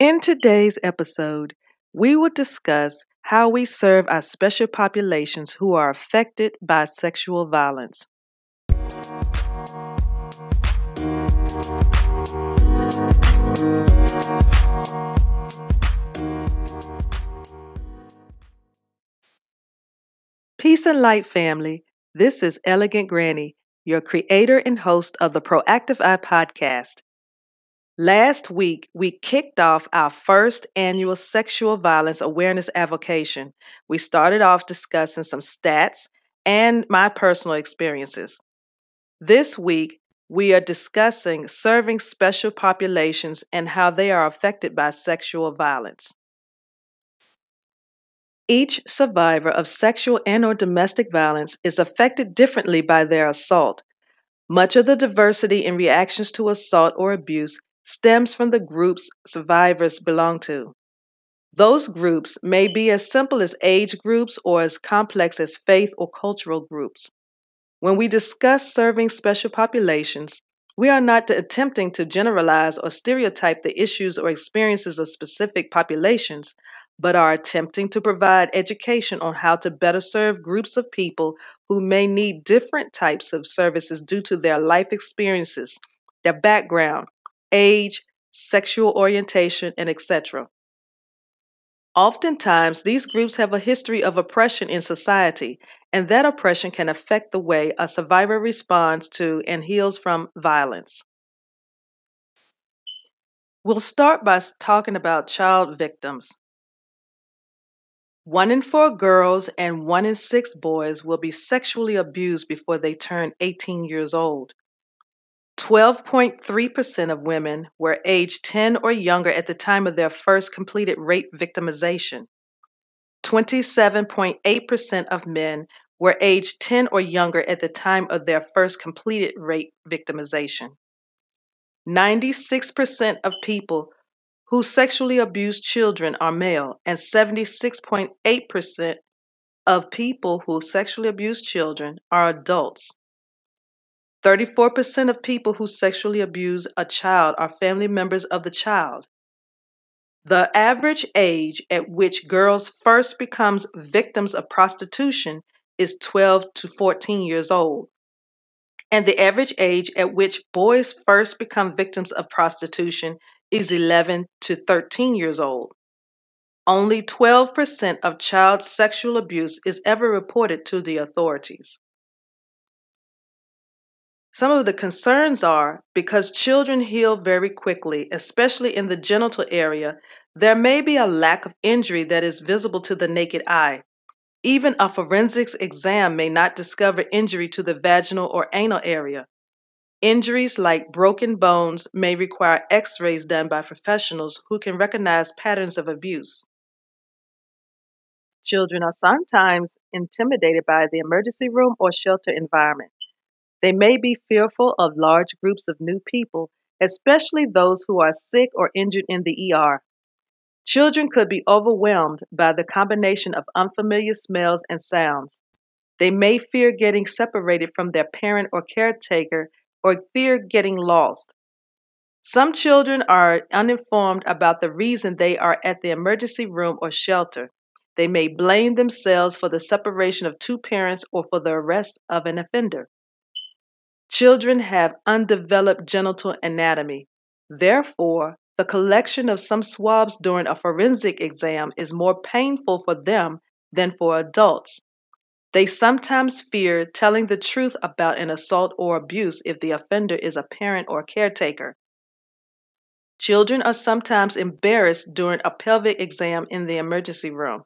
In today's episode, we will discuss how we serve our special populations who are affected by sexual violence. Peace and light, family. This is Elegant Granny, your creator and host of the Proactive Eye Podcast. Last week, we kicked off our first annual Sexual Violence Awareness Avocation. We started off discussing some stats and my personal experiences. This week, we are discussing serving special populations and how they are affected by sexual violence. Each survivor of sexual and/or domestic violence is affected differently by their assault. Much of the diversity in reactions to assault or abuse stems from the groups survivors belong to. Those groups may be as simple as age groups or as complex as faith or cultural groups. When we discuss serving special populations, we are not attempting to generalize or stereotype the issues or experiences of specific populations, but are attempting to provide education on how to better serve groups of people who may need different types of services due to their life experiences, their background, age, sexual orientation, and etc. Oftentimes, these groups have a history of oppression in society, and that oppression can affect the way a survivor responds to and heals from violence. We'll start by talking about child victims. 1 in 4 girls and 1 in 6 boys will be sexually abused before they turn 18 years old. 12.3% of women were aged 10 or younger at the time of their first completed rape victimization. 27.8% of men were aged 10 or younger at the time of their first completed rape victimization. 96% of people who sexually abuse children are male, and 76.8% of people who sexually abuse children are adults. 34% of people who sexually abuse a child are family members of the child. The average age at which girls first become victims of prostitution is 12 to 14 years old, and the average age at which boys first become victims of prostitution is 11 to 13 years old. Only 12% of child sexual abuse is ever reported to the authorities. Some of the concerns are, because children heal very quickly, especially in the genital area, there may be a lack of injury that is visible to the naked eye. Even a forensics exam may not discover injury to the vaginal or anal area. Injuries like broken bones may require x-rays done by professionals who can recognize patterns of abuse. Children are sometimes intimidated by the emergency room or shelter environment. They may be fearful of large groups of new people, especially those who are sick or injured in the ER. Children could be overwhelmed by the combination of unfamiliar smells and sounds. They may fear getting separated from their parent or caretaker or fear getting lost. Some children are uninformed about the reason they are at the emergency room or shelter. They may blame themselves for the separation of two parents or for the arrest of an offender. Children have undeveloped genital anatomy. Therefore, the collection of some swabs during a forensic exam is more painful for them than for adults. They sometimes fear telling the truth about an assault or abuse if the offender is a parent or caretaker. Children are sometimes embarrassed during a pelvic exam in the emergency room.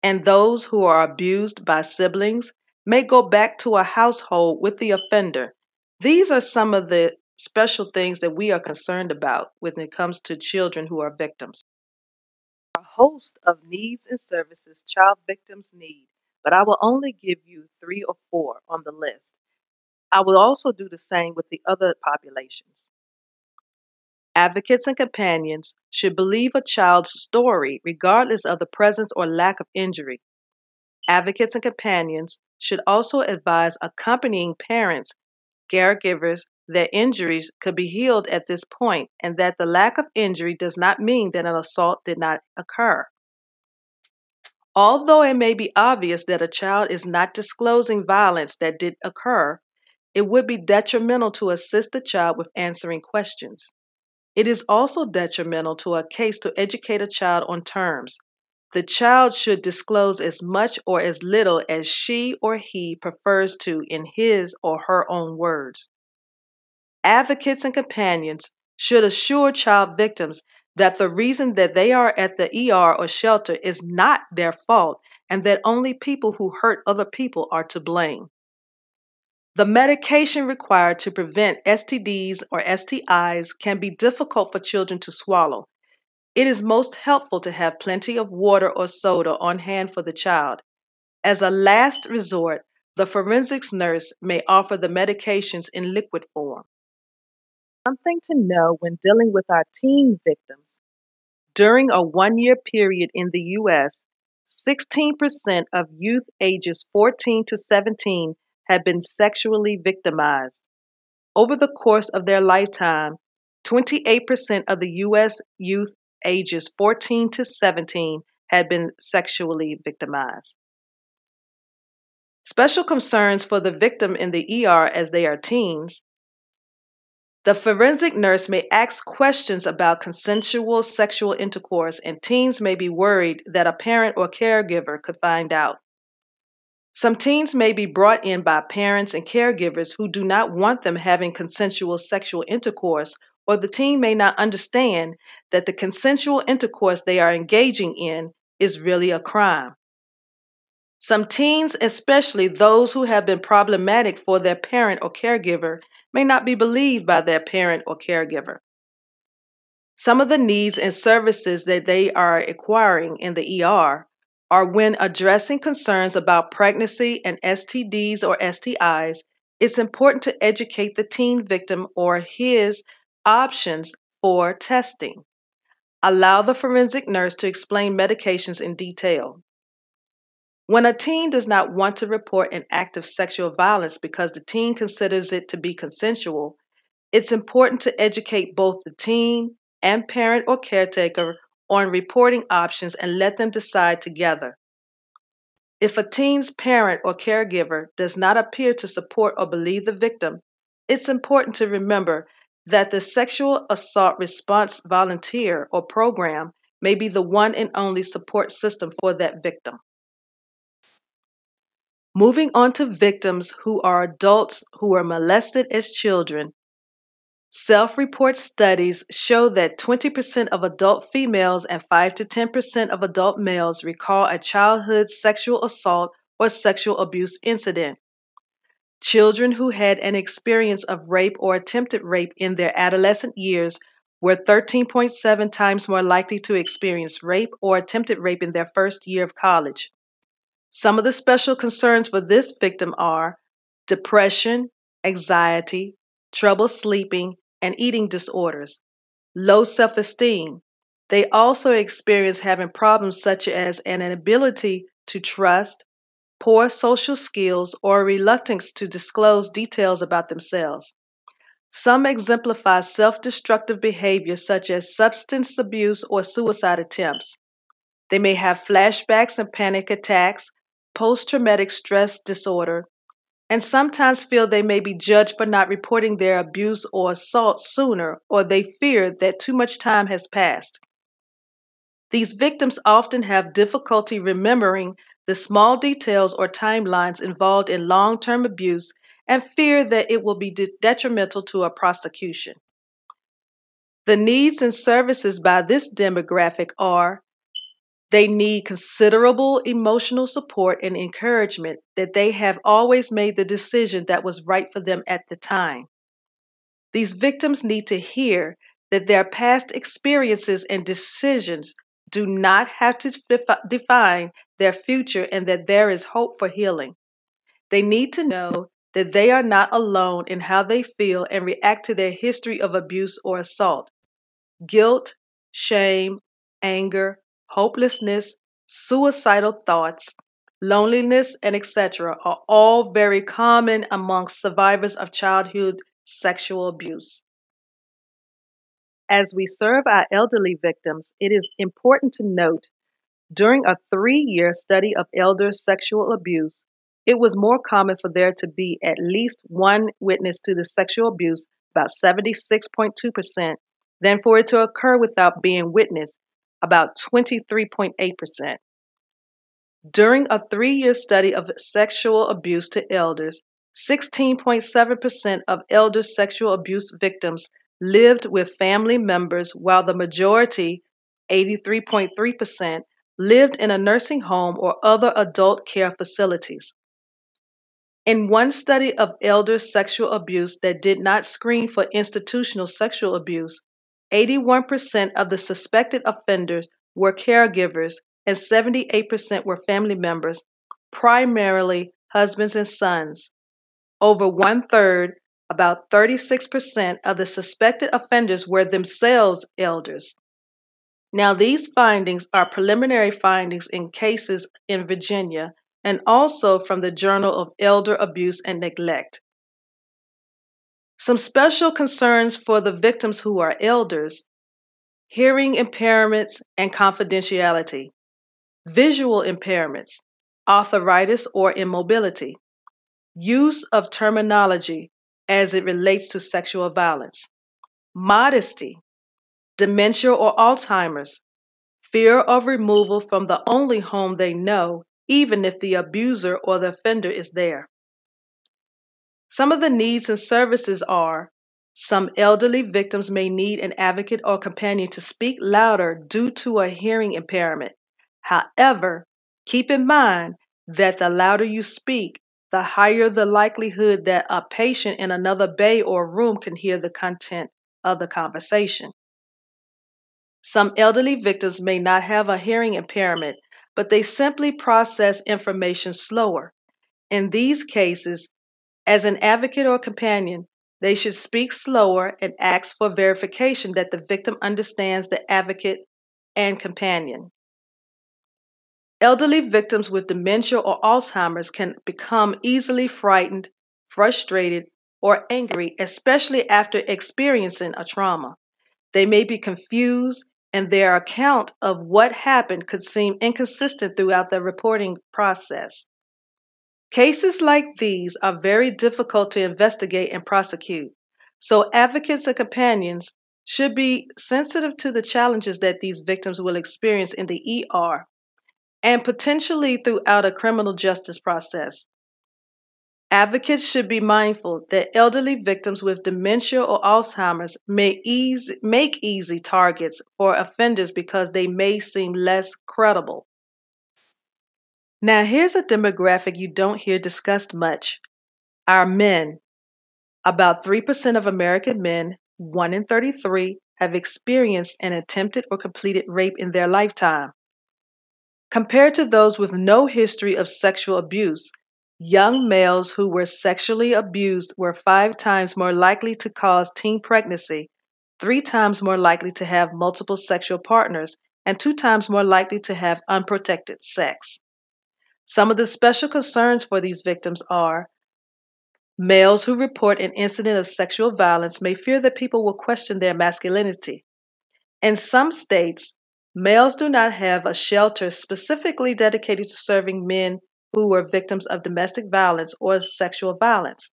And those who are abused by siblings may go back to a household with the offender. These are some of the special things that we are concerned about when it comes to children who are victims. A host of needs and services child victims need, but I will only give you 3 or 4 on the list. I will also do the same with the other populations. Advocates and companions should believe a child's story regardless of the presence or lack of injury. Advocates and companions should also advise accompanying parents, caregivers, that injuries could be healed at this point and that the lack of injury does not mean that an assault did not occur. Although it may be obvious that a child is not disclosing violence that did occur, it would be detrimental to assist the child with answering questions. It is also detrimental to a case to educate a child on terms. The child should disclose as much or as little as she or he prefers to in his or her own words. Advocates and companions should assure child victims that the reason that they are at the ER or shelter is not their fault and that only people who hurt other people are to blame. The medication required to prevent STDs or STIs can be difficult for children to swallow. It is most helpful to have plenty of water or soda on hand for the child. As a last resort, the forensics nurse may offer the medications in liquid form. Something to know when dealing with our teen victims. During a one-year period in the U.S., 16% of youth ages 14 to 17 have been sexually victimized. Over the course of their lifetime, 28% of the U.S. youth ages 14 to 17 had been sexually victimized. Special concerns for the victim in the ER as they are teens. The forensic nurse may ask questions about consensual sexual intercourse, and teens may be worried that a parent or caregiver could find out. Some teens may be brought in by parents and caregivers who do not want them having consensual sexual intercourse, or the teen may not understand that the consensual intercourse they are engaging in is really a crime. Some teens, especially those who have been problematic for their parent or caregiver, may not be believed by their parent or caregiver. Some of the needs and services that they are acquiring in the ER are when addressing concerns about pregnancy and STDs or STIs, it's important to educate the teen victim or his options for testing. Allow the forensic nurse to explain medications in detail. When a teen does not want to report an act of sexual violence because the teen considers it to be consensual, it's important to educate both the teen and parent or caretaker on reporting options and let them decide together. If a teen's parent or caregiver does not appear to support or believe the victim, it's important to remember that the Sexual Assault Response Volunteer or Program may be the one and only support system for that victim. Moving on to victims who are adults who were molested as children. Self-report studies show that 20% of adult females and 5 to 10% of adult males recall a childhood sexual assault or sexual abuse incident. Children who had an experience of rape or attempted rape in their adolescent years were 13.7 times more likely to experience rape or attempted rape in their first year of college. Some of the special concerns for this victim are depression, anxiety, trouble sleeping, and eating disorders, low self-esteem. They also experience having problems such as an inability to trust, poor social skills, or a reluctance to disclose details about themselves. Some exemplify self-destructive behavior such as substance abuse or suicide attempts. They may have flashbacks and panic attacks, post-traumatic stress disorder, and sometimes feel they may be judged for not reporting their abuse or assault sooner, or they fear that too much time has passed. These victims often have difficulty remembering the small details or timelines involved in long-term abuse and fear that it will be detrimental to a prosecution. The needs and services by this demographic are: they need considerable emotional support and encouragement that they have always made the decision that was right for them at the time. These victims need to hear that their past experiences and decisions do not have to define their future and that there is hope for healing. They need to know that they are not alone in how they feel and react to their history of abuse or assault. Guilt, shame, anger, hopelessness, suicidal thoughts, loneliness, and etc. are all very common amongst survivors of childhood sexual abuse. As we serve our elderly victims, it is important to note during a 3-year study of elder sexual abuse, it was more common for there to be at least one witness to the sexual abuse, about 76.2%, than for it to occur without being witnessed, about 23.8%. During a 3-year study of sexual abuse to elders, 16.7% of elder sexual abuse victims lived with family members, while the majority, 83.3%, lived in a nursing home or other adult care facilities. In one study of elder sexual abuse that did not screen for institutional sexual abuse, 81% of the suspected offenders were caregivers and 78% were family members, primarily husbands and sons. Over 1/3, about 36% of the suspected offenders were themselves elders. Now, these findings are preliminary findings in cases in Virginia and also from the Journal of Elder Abuse and Neglect. Some special concerns for the victims who are elders: hearing impairments and confidentiality, visual impairments, arthritis or immobility, use of terminology as it relates to sexual violence, modesty, dementia or Alzheimer's, fear of removal from the only home they know, even if the abuser or the offender is there. Some of the needs and services are: some elderly victims may need an advocate or companion to speak louder due to a hearing impairment. However, keep in mind that the louder you speak, the higher the likelihood that a patient in another bay or room can hear the content of the conversation. Some elderly victims may not have a hearing impairment, but they simply process information slower. In these cases, as an advocate or companion, they should speak slower and ask for verification that the victim understands the advocate and companion. Elderly victims with dementia or Alzheimer's can become easily frightened, frustrated, or angry, especially after experiencing a trauma. They may be confused, and their account of what happened could seem inconsistent throughout the reporting process. Cases like these are very difficult to investigate and prosecute, so advocates and companions should be sensitive to the challenges that these victims will experience in the ER and potentially throughout a criminal justice process. Advocates should be mindful that elderly victims with dementia or Alzheimer's may make easy targets for offenders because they may seem less credible. Now, here's a demographic you don't hear discussed much: our men. About 3% of American men, 1 in 33, have experienced an attempted or completed rape in their lifetime. Compared to those with no history of sexual abuse, young males who were sexually abused were 5 times more likely to cause teen pregnancy, 3 times more likely to have multiple sexual partners, and 2 times more likely to have unprotected sex. Some of the special concerns for these victims are: males who report an incident of sexual violence may fear that people will question their masculinity. In some states, males do not have a shelter specifically dedicated to serving men who were victims of domestic violence or sexual violence.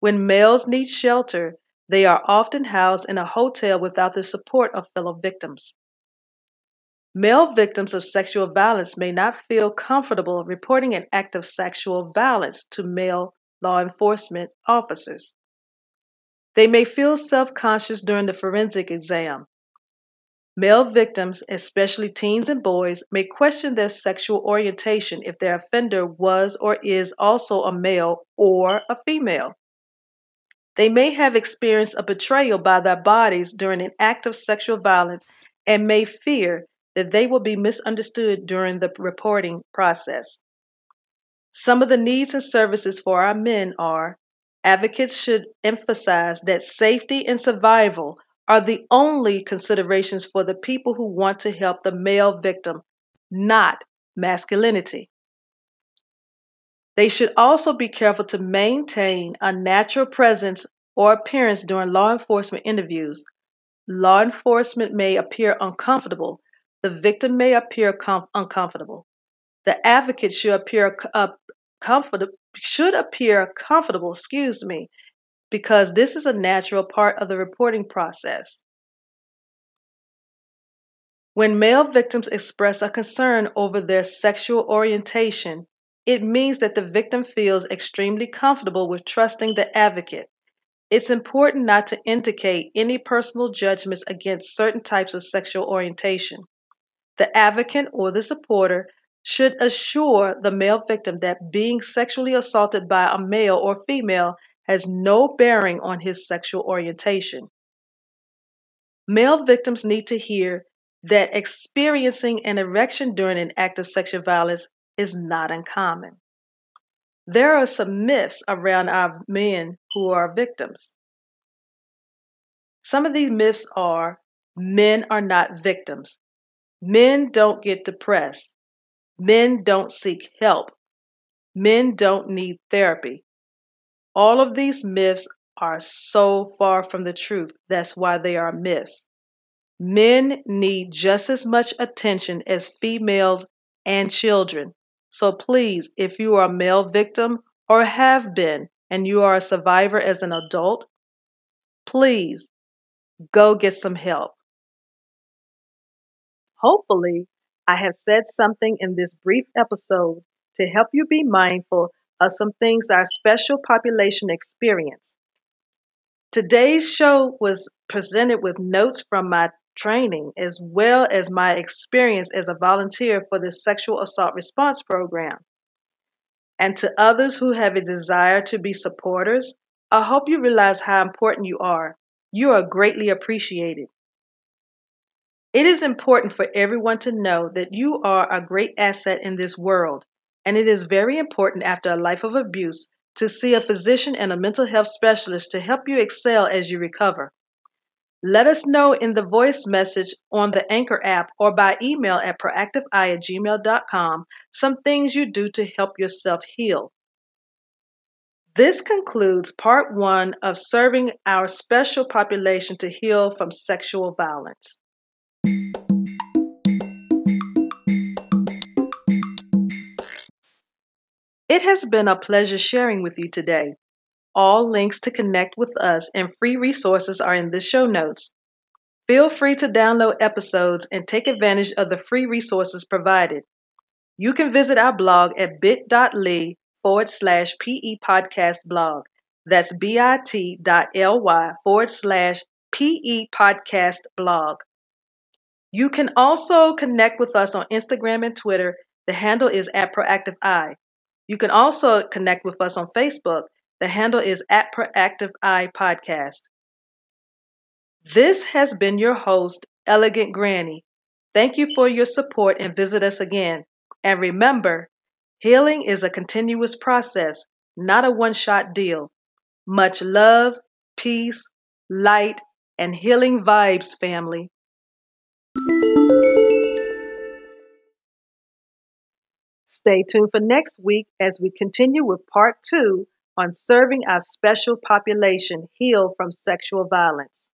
When males need shelter, they are often housed in a hotel without the support of fellow victims. Male victims of sexual violence may not feel comfortable reporting an act of sexual violence to male law enforcement officers. They may feel self-conscious during the forensic exam. Male victims, especially teens and boys, may question their sexual orientation if their offender was or is also a male or a female. They may have experienced a betrayal by their bodies during an act of sexual violence and may fear that they will be misunderstood during the reporting process. Some of the needs and services for our men are: advocates should emphasize that safety and survival are the only considerations for the people who want to help the male victim, not masculinity. They should also be careful to maintain a natural presence or appearance during law enforcement interviews. Law enforcement may appear uncomfortable. The victim may appear uncomfortable. The advocate should appear comfortable. Because this is a natural part of the reporting process. When male victims express a concern over their sexual orientation, it means that the victim feels extremely comfortable with trusting the advocate. It's important not to indicate any personal judgments against certain types of sexual orientation. The advocate or the supporter should assure the male victim that being sexually assaulted by a male or female has no bearing on his sexual orientation. Male victims need to hear that experiencing an erection during an act of sexual violence is not uncommon. There are some myths around our men who are victims. Some of these myths are: men are not victims. Men don't get depressed. Men don't seek help. Men don't need therapy. All of these myths are so far from the truth. That's why they are myths. Men need just as much attention as females and children. So please, if you are a male victim or have been and you are a survivor as an adult, please go get some help. Hopefully, I have said something in this brief episode to help you be mindful of some things our special population experience. Today's show was presented with notes from my training as well as my experience as a volunteer for the Sexual Assault Response Program. And to others who have a desire to be supporters, I hope you realize how important you are. You are greatly appreciated. It is important for everyone to know that you are a great asset in this world. And it is very important after a life of abuse to see a physician and a mental health specialist to help you excel as you recover. Let us know in the voice message on the Anchor app or by email at proactiveia@gmail.com some things you do to help yourself heal. This concludes part one of serving our special population to heal from sexual violence. It has been a pleasure sharing with you today. All links to connect with us and free resources are in the show notes. Feel free to download episodes and take advantage of the free resources provided. You can visit our blog at bit.ly/PE podcast blog. That's bit.ly/PE podcast blog. You can also connect with us on Instagram and Twitter. The handle is @ProactiveEye. You can also connect with us on Facebook. The handle is @ProactiveEye Podcast. This has been your host, Elegant Granny. Thank you for your support and visit us again. And remember, healing is a continuous process, not a one-shot deal. Much love, peace, light, and healing vibes, family. Stay tuned for next week as we continue with part two on serving our special population heal from sexual violence.